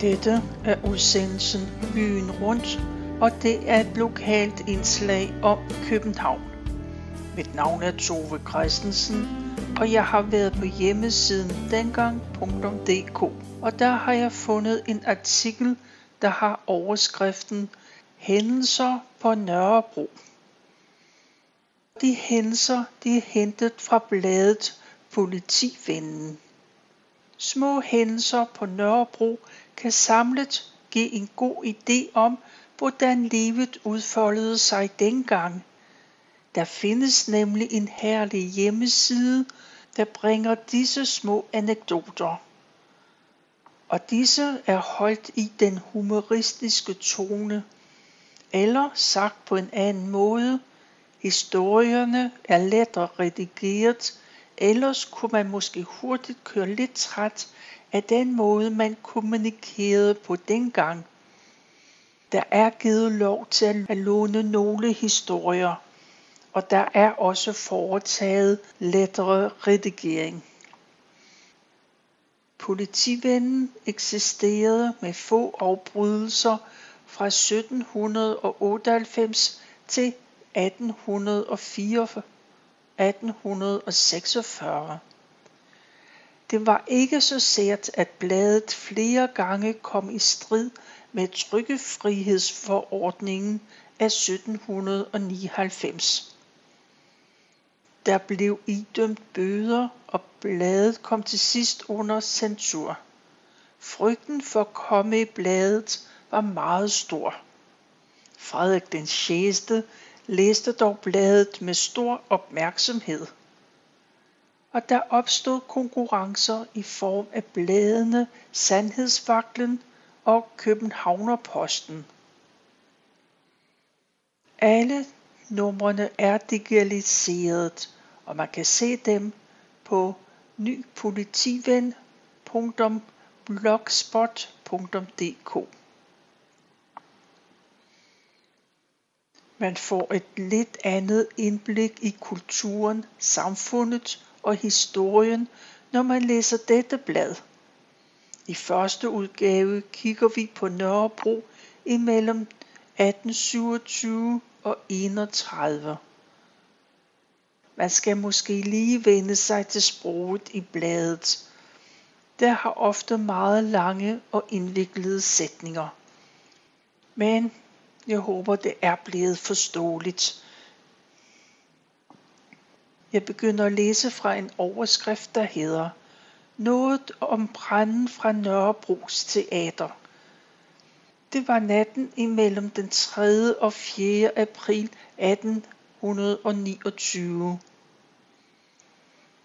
Dette er udsendelsen Byen Rundt, og det er et lokalt indslag om København. Mit navn er Tove Christensen, og jeg har været på hjemmesiden dengang.dk, og der har jeg fundet en artikel, der har overskriften Hændelser på Nørrebro. De hændelser, de er hentet fra bladet Politivennen. Små hændelser på Nørrebro kan samlet give en god idé om, hvordan livet udfoldede sig dengang. Der findes nemlig en herlig hjemmeside, der bringer disse små anekdoter. Og disse er holdt i den humoristiske tone. Eller sagt på en anden måde, historierne er lettere redigeret, ellers kunne man måske hurtigt køre lidt træt af den måde, man kommunikerede på dengang. Der er givet lov til at låne nogle historier, og der er også foretaget lettere redigering. Politivennen eksisterede med få afbrydelser fra 1798 til 1846. Det var ikke så sært, at bladet flere gange kom i strid med Trykkefrihedsforordningen af 1799. Der blev idømt bøder, og bladet kom til sidst under censur. Frygten for at komme i bladet var meget stor. Frederik den 6. læste dog bladet med stor opmærksomhed. Og der opstod konkurrencer i form af bladene Sandhedsvagten og Københavnerposten. Alle numrene er digitaliseret, og man kan se dem på nypolitiven.blogspot.dk. Man får et lidt andet indblik i kulturen, samfundet og historien, når man læser dette blad. I første udgave kigger vi på Nørrebro imellem 1827 og 1831. Man skal måske lige vende sig til sproget i bladet. Der har ofte meget lange og indviklede sætninger. Men jeg håber, det er blevet forståeligt. Jeg begynder at læse fra en overskrift, der hedder Noget om branden fra Nørrebros Teater. Det var natten imellem den 3. og 4. april 1829.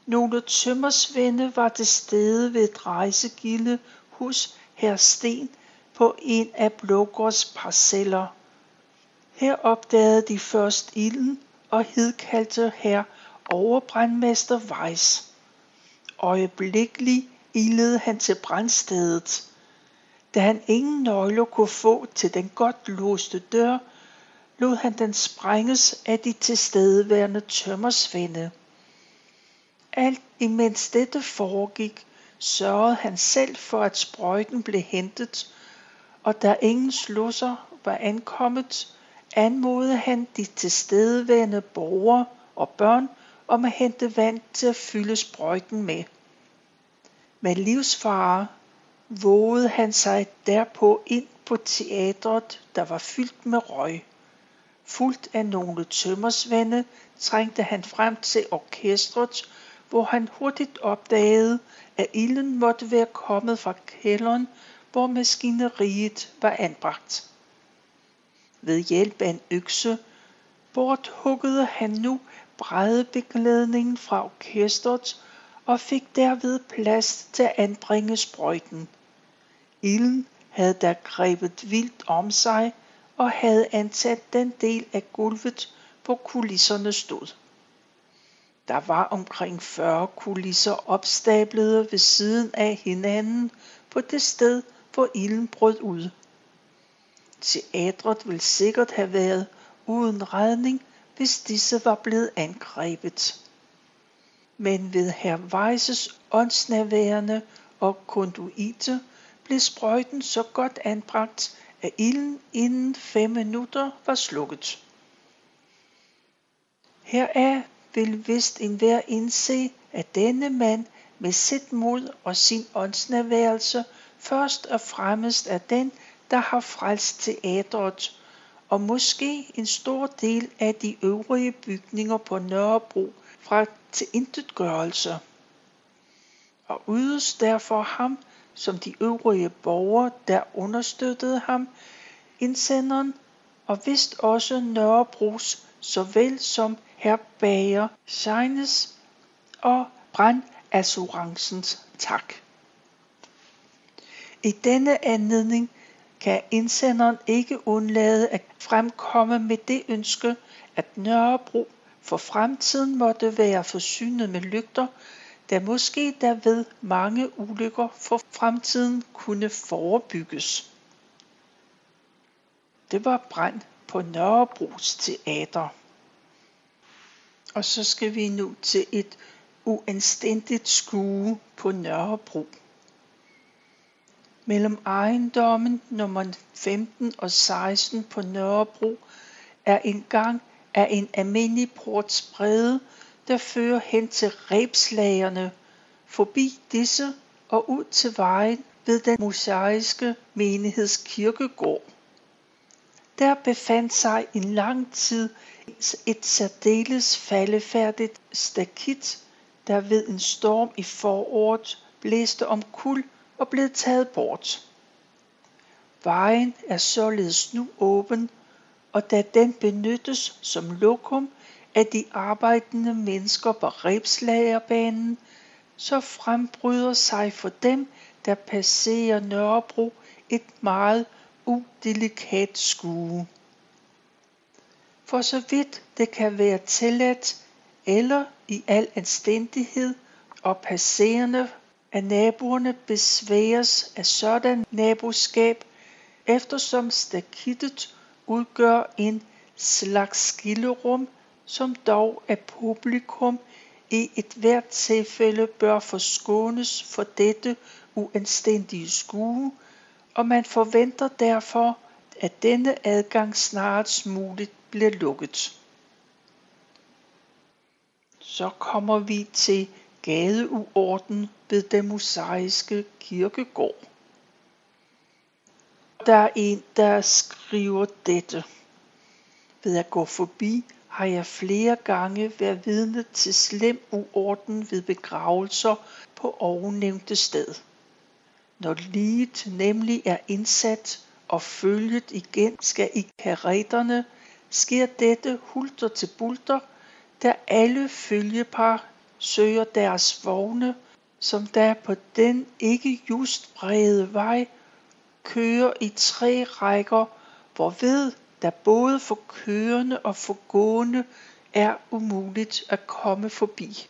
Nogle tømmersvende var til stede ved Drejsegilde hos hr. Sten på en af Blågårds parceller. Her opdagede de først ilden og hidkaldte hr. Overbrandmester Weiss. Øjeblikkeligt ildede han til brandstedet. Da han ingen nøgler kunne få til den godt låste dør, lod han den sprænges af de tilstedeværende tømmersvende. Alt imens dette foregik, sørgede han selv for, at sprøjten blev hentet, og da ingen slusser var ankommet, anmodede han de tilstedeværende borgere og børn om at hente vand til at fylde sprøjten med. Med livsfare vågede han sig derpå ind på teatret, der var fyldt med røg. Fuldt af nogle tømmersvende trængte han frem til orkestret, hvor han hurtigt opdagede, at ilden måtte være kommet fra kælderen, hvor maskineriet var anbragt. Ved hjælp af en økse borthuggede han nu bræddebeklædningen fra orkestret og fik derved plads til at anbringe sprøjten. Ilden havde da grebet vildt om sig og havde ansat den del af gulvet, hvor kulisserne stod. Der var omkring 40 kulisser opstablede ved siden af hinanden på det sted, hvor ilden brød ud. Teatret ville sikkert have været uden redning, hvis disse var blevet angrebet. Men ved hr. Weisses åndsnærværende og konduite blev sprøjten så godt anbragt, at ilden inden 5 minutter var slukket. Heraf vil vist enhver indse, at denne mand med sit mod og sin åndsnærværelse først og fremmest er den, der har frelst teatret, og måske en stor del af de øvrige bygninger på Nørrebro fra tilintetgørelse, og ydes derfor ham, som de øvrige borgere, der understøttede ham, indsenderen, og vist også Nørrebros, såvel som herbager, Scheines og brandassurancens tak. I denne anledning kan indsenderen ikke undlade at fremkomme med det ønske, at Nørrebro for fremtiden måtte være forsynet med lygter, der måske derved mange ulykker for fremtiden kunne forebygges. Det var brand på Nørrebros teater. Og så skal vi nu til et uanstændigt skue på Nørrebro. Mellem ejendommen nummer 15 og 16 på Nørrebro er en gang af en almindelig portsbrede, der fører hen til rebslagerne, forbi disse og ud til vejen ved den mosaiske menighedskirkegård. Der befandt sig i lang tid et særdeles faldefærdigt stakit, der ved en storm i foråret blæste om kul og blev taget bort. Vejen er således nu åben, og da den benyttes som lokum af de arbejdende mennesker på rebslagerbanen, så frembryder sig for dem, der passerer Nørrebro, et meget udelikat skue. For så vidt det kan være tilladt, eller i al anstændighed, og passerende af naboerne besværes af sådan naboskab, eftersom stakittet udgør en slags skillerum, som dog af publikum i et hvert tilfælde bør forskånes for dette uanstændige skue, og man forventer derfor, at denne adgang snarest muligt bliver lukket. Så kommer vi til gadeuorden ved den mosaiske kirkegård. Der er en, der skriver dette: ved at gå forbi har jeg flere gange været vidne til slem uorden ved begravelser på ovennævnte sted. Når liget nemlig er indsat og følget igen skal i karetterne, sker dette hulter til bulter, da alle følgepar søger deres vogne, som der på den ikke just brede vej kører i 3 rækker, hvorved der både for kørende og for gående er umuligt at komme forbi.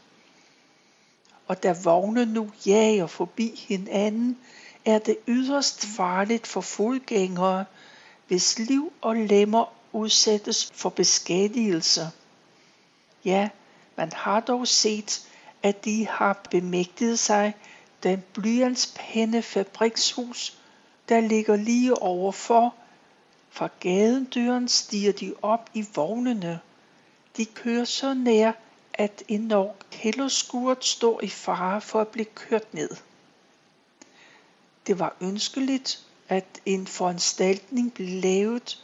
Og da vogne nu jager forbi hinanden, er det yderst farligt for fodgængere, hvis liv og lemmer udsættes for beskadigelse. Ja, man har dog set, at de har bemægtiget sig den blyantspænde fabrikshus, der ligger lige overfor. Fra gadendøren stiger de op i vognene. De kører så nær, at en nok kælderskuret står i fare for at blive kørt ned. Det var ønskeligt, at en foranstaltning blev lavet,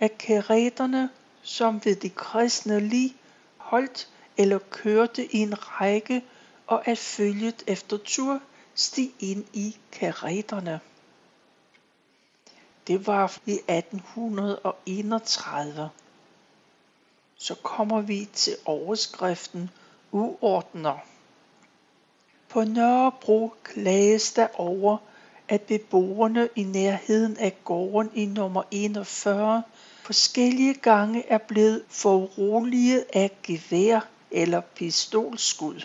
at karetterne, som ved de kristne lig, holdt eller kørte i en række, og at følget efter tur stig ind i karetterne. Det var i 1831. Så kommer vi til overskriften uordner. På Nørrebro klages der over, at beboerne i nærheden af gården i nummer 41 forskellige gange er blevet foruroliget af gevær eller pistolskud.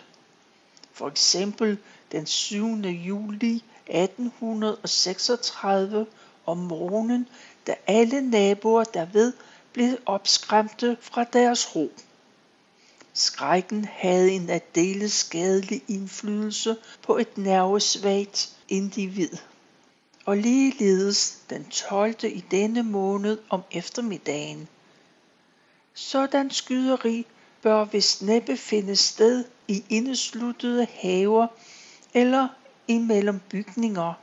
For eksempel den 7. juli 1836 om morgenen, da alle naboer derved blev opskræmte fra deres ro. Skrækken havde en aldeles skadelig indflydelse på et nervesvagt individ. og ligeledes den 12. i denne måned om eftermiddagen. Sådan skyderi bør vist næppe finde sted i indesluttede haver eller imellem bygninger,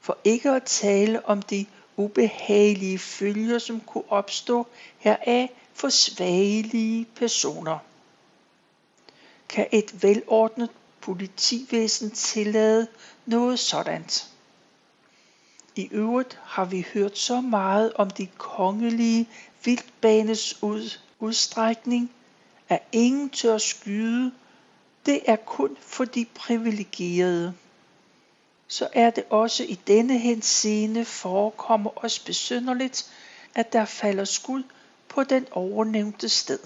for ikke at tale om de ubehagelige følger, som kunne opstå heraf for svagelige personer. Kan et velordnet politivæsen tillade noget sådant? I øvrigt har vi hørt så meget om de kongelige vildbanes udstrækning, at ingen tør skyde. Det er kun for de privilegerede. Så er det også i denne henseende forekommer os besynderligt, at der falder skud på den overnævnte sted.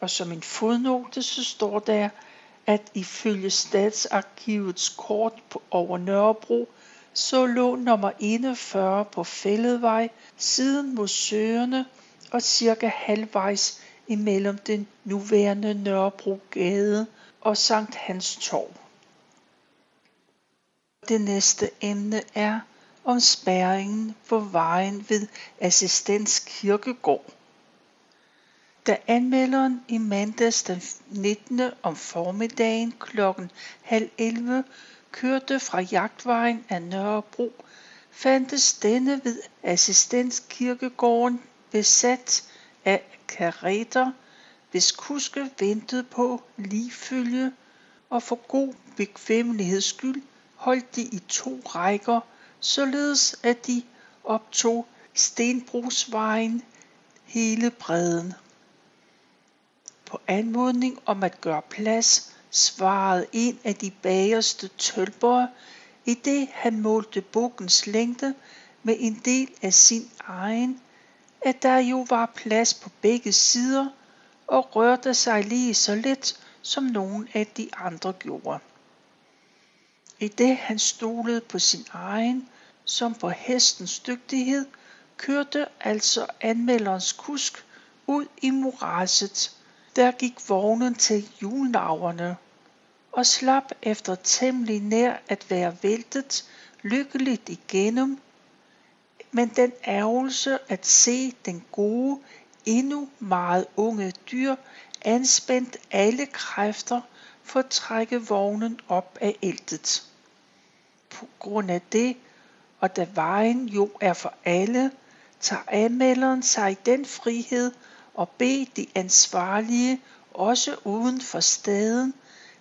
Og som en fodnote så står der, at ifølge Statsarkivets kort over Nørrebro, så lå nummer 41 på Fælledvej siden mod søerne og cirka halvvejs imellem den nuværende Nørrebrogade og Sankt Hans Torv. Det næste emne er om spærringen på vejen ved Assistenskirkegård. Da anmelderen i mandags den 19. om formiddagen kl. 10:30 kørte fra Jagtvejen af Nørrebro, fandtes denne ved Assistenskirkegården besat af karretter, hvis kuske ventede på ligefølge, og for god bekvemmeligheds skyld holdt de i 2 rækker, således at de optog Stenbrugsvejen hele bredden. På anmodning om at gøre plads, svarede en af de bagerste tølpere, i det han målte bukkens længde med en del af sin egen, at der jo var plads på begge sider, og rørte sig lige så lidt, som nogen af de andre gjorde. I det han stolede på sin egen, som på hestens dygtighed, kørte altså anmelderens kusk ud i morasset. Der gik vognen til hjulnaverne og slap efter temmelig nær at være væltet lykkeligt igennem, men den ærgelse at se den gode, endnu meget unge dyr anspændt alle kræfter for at trække vognen op af æltet. På grund af det, og da vejen jo er for alle, tager anmelderen sig den frihed og bede de ansvarlige, også uden for staden,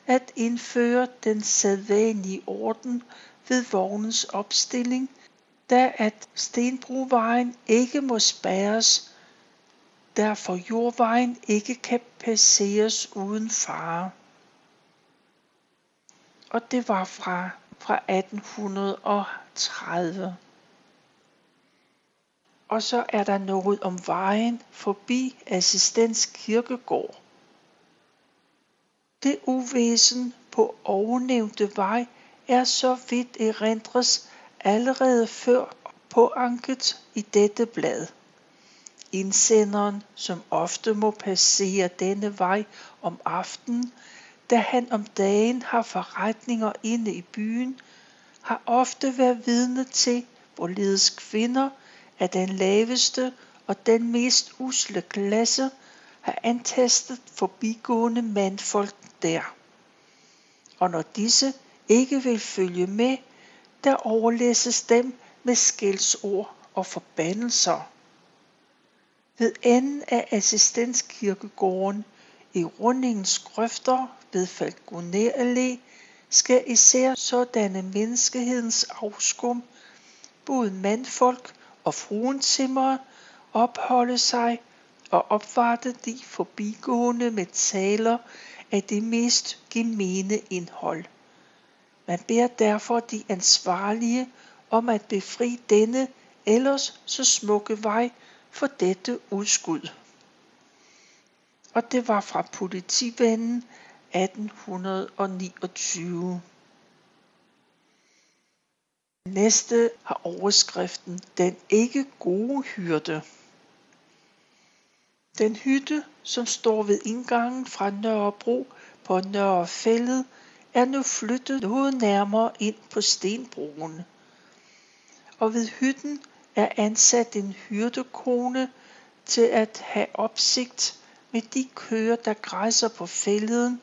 at indføre den sædvanlige orden ved vognens opstilling, da at Stenbrugvejen ikke må spærres, derfor jordvejen ikke kan passeres uden fare. Og det var fra 1830. Og så er der noget om vejen forbi Assistenskirkegård. Det uvæsen på ovennævnte vej er så vidt erindres allerede før påanket i dette blad. Indsenderen, som ofte må passere denne vej om aftenen, da han om dagen har forretninger inde i byen, har ofte været vidne til, hvorledes kvinder af den laveste og den mest usle klasse har antastet forbigående mandfolk der. Og når disse ikke vil følge med, der overlæses dem med skældsord og forbandelser. Ved enden af Assistenskirkegården i rundingens grøfter ved Falkoner allé skal især sådanne menneskehedens afskum, både mandfolk og fruentimmere, opholde sig og opvarte de forbigående med taler af det mest gemene indhold. Man beder derfor de ansvarlige om at befri denne ellers så smukke vej for dette udskud. Og det var fra Politivennen 1829. Næste har overskriften Den ikke gode hyrde. Den hytte, som står ved indgangen fra Nørrebro på Nørrefælled, er nu flyttet noget nærmere ind på Stenbroen. Og ved hytten er ansat en hyrdekone til at have opsigt med de køer, der græsser på fælleden,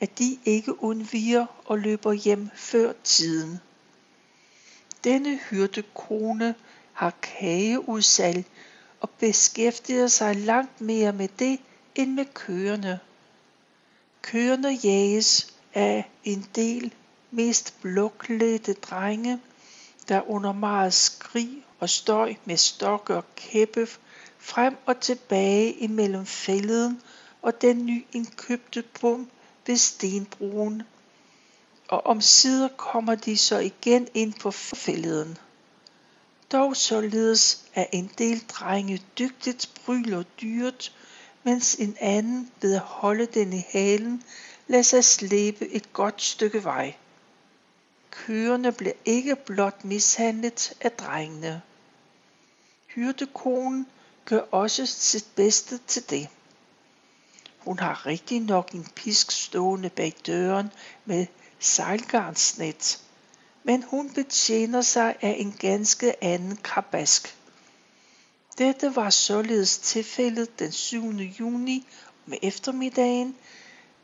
at de ikke undviger og løber hjem før tiden. Denne hyrdekone har kageudsalg og beskæftiger sig langt mere med det end med køerne. Køerne jages af en del mest blåklædte drenge, der under meget skrig og støj med stokke og kæppe frem og tilbage imellem fælleden og den nyindkøbte bom ved Stenbroen. Og omsider kommer de så igen ind på fælleden. Dog således er en del drenge dygtigt bryler dyret, mens en anden ved at holde den i halen lader sig slæbe et godt stykke vej. Køerne bliver ikke blot mishandlet af drengene. Hyrdekonen gør også sit bedste til det. Hun har rigtig nok en pisk stående bag døren med sejlgarnsnet, men hun betjener sig af en ganske anden krabask. Dette var således tilfældet den 7. juni med eftermiddagen,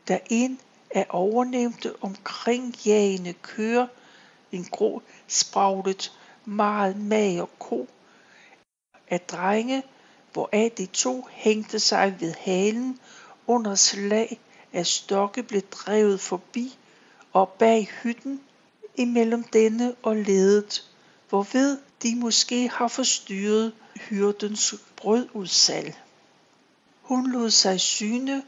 da en af overnævnte omkringjagende køer, en grå spraglet meget mager ko af drenge, hvoraf de to hængte sig ved halen under slag af stokke, blev drevet forbi og bag hytten imellem denne og ledet, hvorved de måske har forstyrret hyrdens brødudsalg. Hun lod sig syne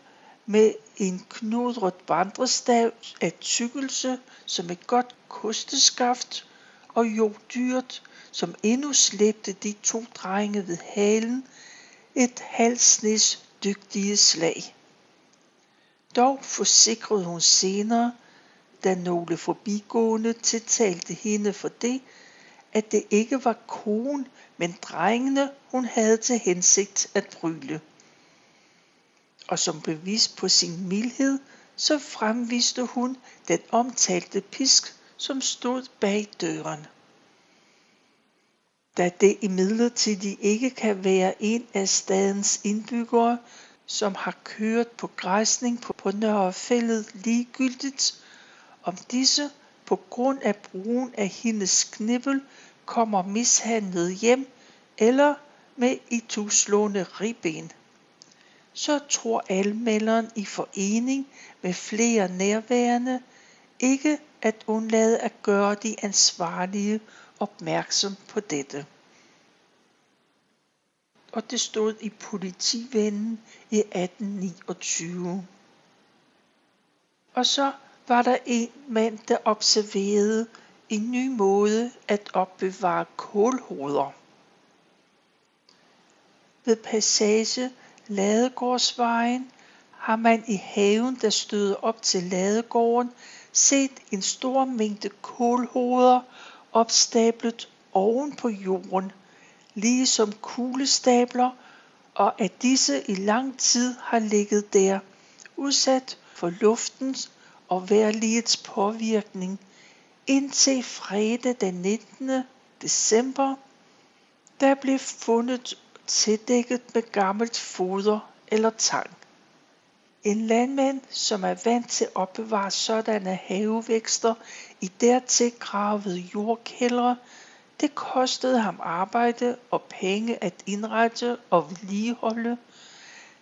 med en knodret vandrestav af tykkelse som et godt kosteskaft, og jo dyrt, som endnu slæbte de to drenge ved halen, et halsnes dygtige slag. Dog forsikrede hun senere, da nogle forbigående tiltalte hende for det, at det ikke var konen, men drengene, hun havde til hensigt at bryle. Og som bevis på sin mildhed, så fremviste hun den omtalte pisk, som stod bag døren. Da det imidlertid ikke kan være en af stadens indbyggere, som har kørt på græsning på Nørrefælled ligegyldigt, om disse på grund af brugen af hendes knibbel kommer mishandlet hjem eller med ituslående ribben, så tror anmelderen i forening med flere nærværende ikke at undlade at gøre de ansvarlige opmærksom på dette. Og det stod i Politivennen i 1829. Og så var der en mand, der observerede en ny måde at opbevare kålhoveder. Ved passage Ladegårdsvejen har man i haven, der støder op til Ladegården, set en stor mængde kålhoveder opstablet oven på jorden, ligesom kuglestabler, og at disse i lang tid har ligget der, udsat for luftens og vejrligets påvirkning, indtil fredag den 19. december, der blev fundet tildækket med gammelt foder eller tang. En landmand, som er vant til at opbevare sådanne havevækster i dertil gravede jordkældre, det kostede ham arbejde og penge at indrette og vedligeholde,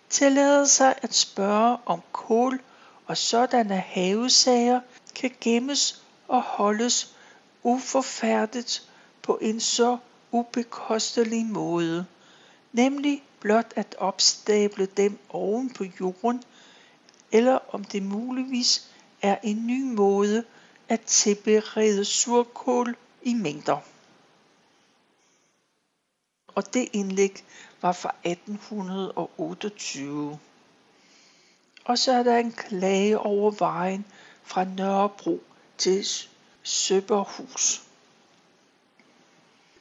tillade sig at spørge om kål og sådanne havesager kan gemmes og holdes uforfærdet på en så ubekostelig måde, nemlig blot at opstable dem oven på jorden, eller om det muligvis er en ny måde at tilberede surkål i mængder. Og det indlæg var fra 1828. Og så er der en klage over vejen fra Nørrebro til Søborghus.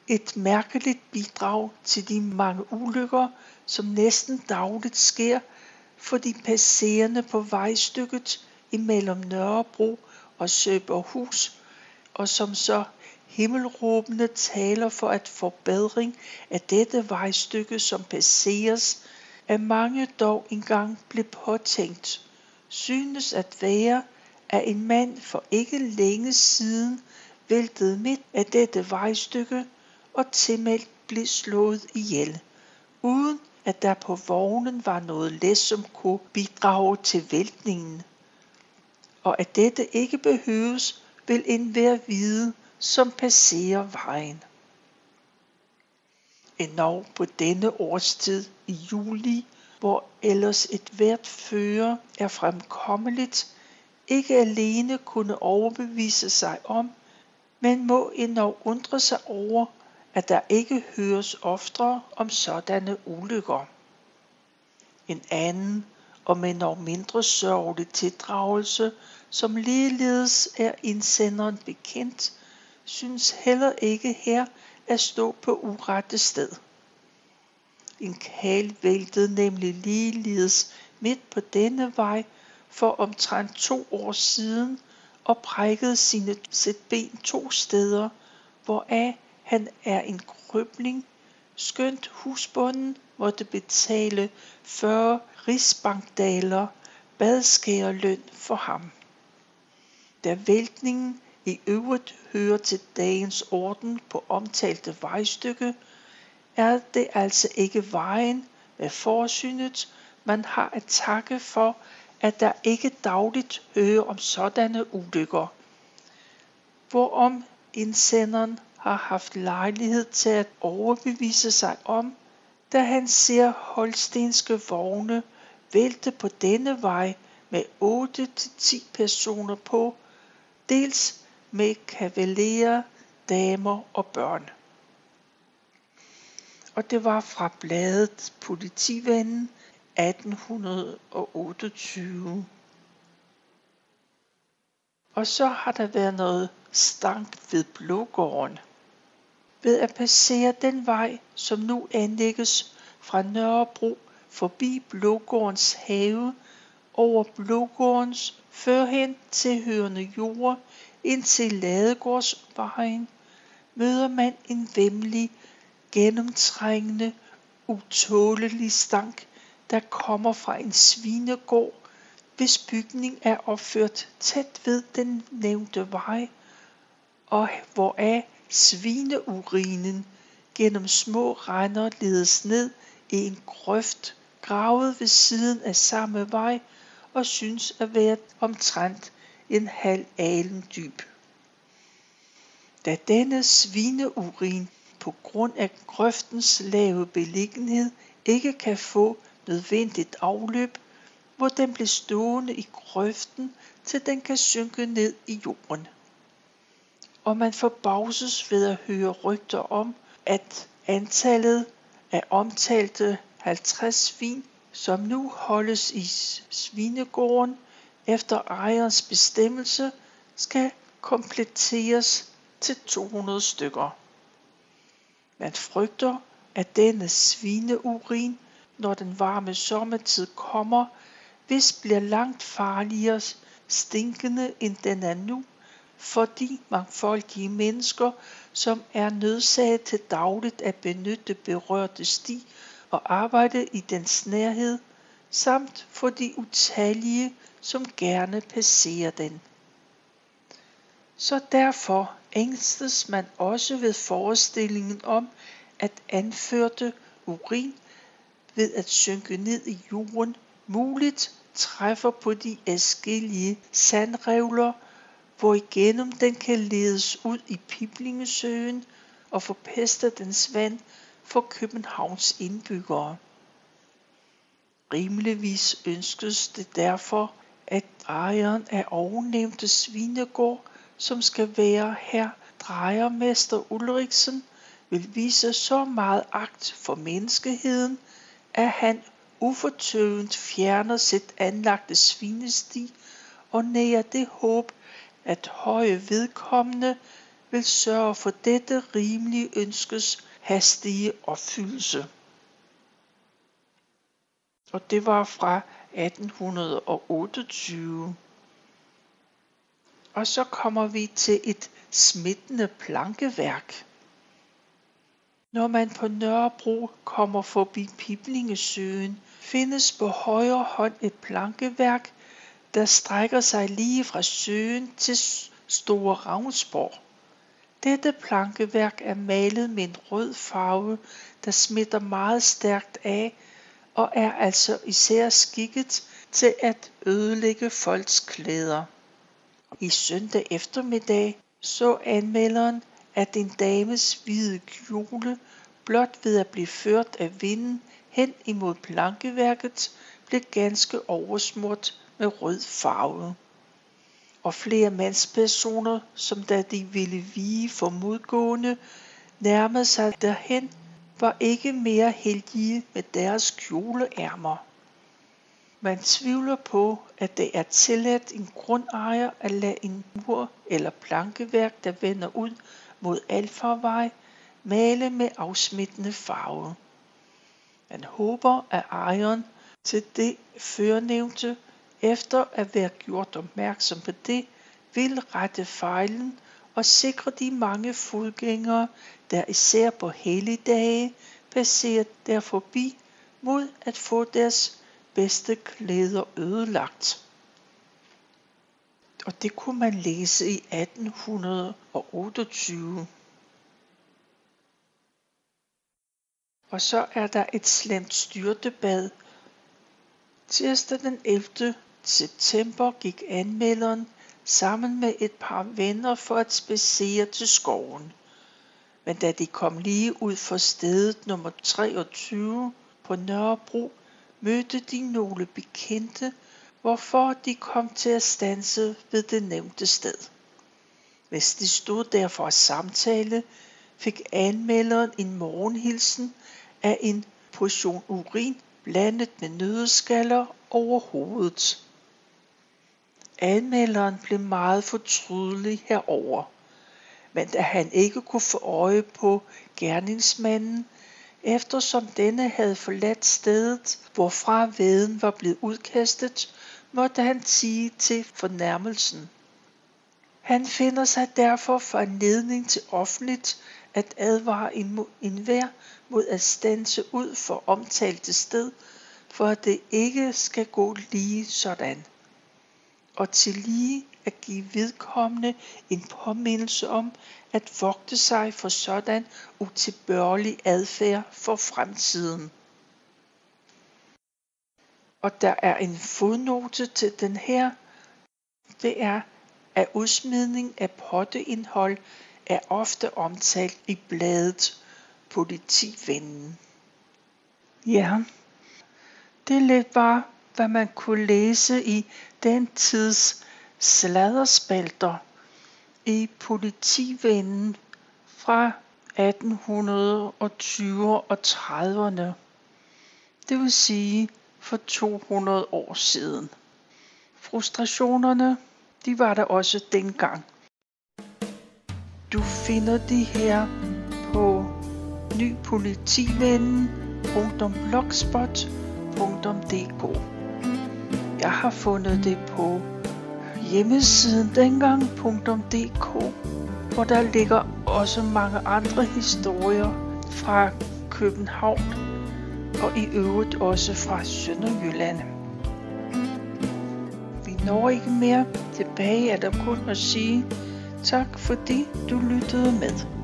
Et mærkeligt bidrag til de mange ulykker, som næsten dagligt sker for de passerende på vejstykket imellem Nørrebro og Søborghus, og som så himmelråbende taler for at forbedring af dette vejstykke, som passeres af mange dog engang blev påtænkt, synes at være, at en mand for ikke længe siden væltede midt af dette vejstykke og tilmeldt blev slået ihjel, uden at der på vognen var noget læs, som kunne bidrage til væltningen. Og at dette ikke behøves, vil enhver vide, som passerer vejen. Endnu på denne årstid i juli, hvor ellers et hvert fører er fremkommeligt, ikke alene kunne overbevise sig om, men må endnu undre sig over, at der ikke høres oftere om sådanne ulykker. En anden, om endnu mindre sørgelig tildragelse, som ligeledes er indsenderen bekendt, synes heller ikke her at stå på urette sted. En kal væltede nemlig ligeledes midt på denne vej for omtrent 2 år siden og brækkede sit ben 2 steder, hvoraf han er en krøbling, skønt husbunden måtte betale 40 rigsbankdaler badskærerløn for ham. Da væltningen i øvrigt hører til dagens orden på omtalte vejstykke, er det altså ikke vejen med forsynet, man har at takke for, at der ikke dagligt hører om sådanne ulykker, hvorom indsenderen har haft lejlighed til at overbevise sig om, da han ser holstenske vogne vælte på denne vej med 8-10 personer på, dels med kavalerer, damer og børn. Og det var fra bladet Politivennen 1828. Og så har der været noget stank ved Blågården. Ved at passere den vej, som nu anlægges fra Nørrebro forbi Blågårdens have, over Blågårdens førhen tilhørende jord indtil Ladegårdsvejen, møder man en væmlig, gennemtrængende, utålelig stank, der kommer fra en svinegård, hvis bygning er opført tæt ved den nævnte vej, og hvoraf svineurinen gennem små render ledes ned i en grøft, gravet ved siden af samme vej, og synes at være omtrent en halv alen dyb. Da denne svineurin på grund af grøftens lave beliggenhed ikke kan få nødvendigt afløb, hvor den bliver stående i grøften, til den kan synke ned i jorden. Og man forbavses ved at høre rygter om, at antallet af omtalte 50 svin, som nu holdes i svinegården efter ejerens bestemmelse, skal kompletteres til 200 stykker. Man frygter, at denne svineurin, når den varme sommertid kommer, vist bliver langt farligere stinkende end den er nu, for de mangfoldige mennesker, som er nødsaget til dagligt at benytte berørte sti og arbejde i dens nærhed, samt for de utallige, som gerne passerer den. Så derfor ængstes man også ved forestillingen om, at anførte urin ved at synke ned i jorden muligt træffer på de adskillige sandrevler, hvor igennem den kan ledes ud i Peblingesøen og forpester dens vand for Københavns indbyggere. Rimeligvis ønskes det derfor, at ejeren af ovennævnte svinegård, som skal være her drejermester Ulriksen, vil vise så meget agt for menneskeheden, at han ufortøvent fjerner sit anlagte svinesti og nærer det håb, at høje vedkommende vil sørge for dette rimelige ønskes hastige opfyldelse. Og det var fra 1828. Og så kommer vi til et smittende plankeværk. Når man på Nørrebro kommer forbi Peblingesøen, findes på højre hånd et plankeværk, der strækker sig lige fra søen til Store Ravnsborg. Dette plankeværk er malet med en rød farve, der smitter meget stærkt af, og er altså især skikket til at ødelægge folks klæder. I søndag eftermiddag så anmelderen, at en dames hvide kjole, blot ved at blive ført af vinden hen imod plankeværket, blev ganske oversmurt med rød farve. Og flere mandspersoner, som da de ville vige for modgående, nærmede sig derhen, var ikke mere heldige med deres kjoleærmer. Man tvivler på, at det er tilladt en grundejer at lade en mur eller plankeværk, der vender ud mod alfarvej, male med afsmittende farve. Man håber, at ejeren til det førnævnte, efter at være gjort opmærksom på det, vil rette fejlen og sikre de mange fodgængere, der især på helligdage passerer der forbi, mod at få deres bedste klæder ødelagt. Og det kunne man læse i 1828. Og så er der et slemt styrtebad. Tirsdag den 11. september gik anmelderen sammen med et par venner for at spadsere til skoven. Men da de kom lige ud for stedet nummer 23 på Nørrebro, mødte de nogle bekendte, hvorfor de kom til at standse ved det nævnte sted. Hvis de stod der for at samtale, fik anmelderen en morgenhilsen af en portion urin blandet med nøddeskaller over hovedet. Anmelderen blev meget fortrydelig herover, men da han ikke kunne få øje på gerningsmanden, eftersom denne havde forladt stedet, hvorfra væden var blevet udkastet, måtte han tie til fornærmelsen. Han finder sig derfor for en ledning til offentligt at advare enhver mod at standse ud for omtalte sted, for at det ikke skal gå lige sådan. Og til lige at give vedkommende en påmindelse om at vogte sig for sådan utilbørlig adfærd for fremtiden. Og der er en fodnote til den her. Det er, at udsmidning af potteindhold er ofte omtalt i bladet Politivennen. Ja, det lidt var, hvad man kunne læse i den tids sladderspalter i Politivennen fra 1820 og 30'erne. Det vil sige for 200 år siden. Frustrationerne, de var der også dengang. Du finder de her på nypolitiven.blogspot.dk. Jeg har fundet det på hjemmesiden dengang.dk, hvor der ligger også mange andre historier fra København og i øvrigt også fra Sønderjylland. Vi når ikke mere. Tilbage er der kun at sige tak, fordi du lyttede med.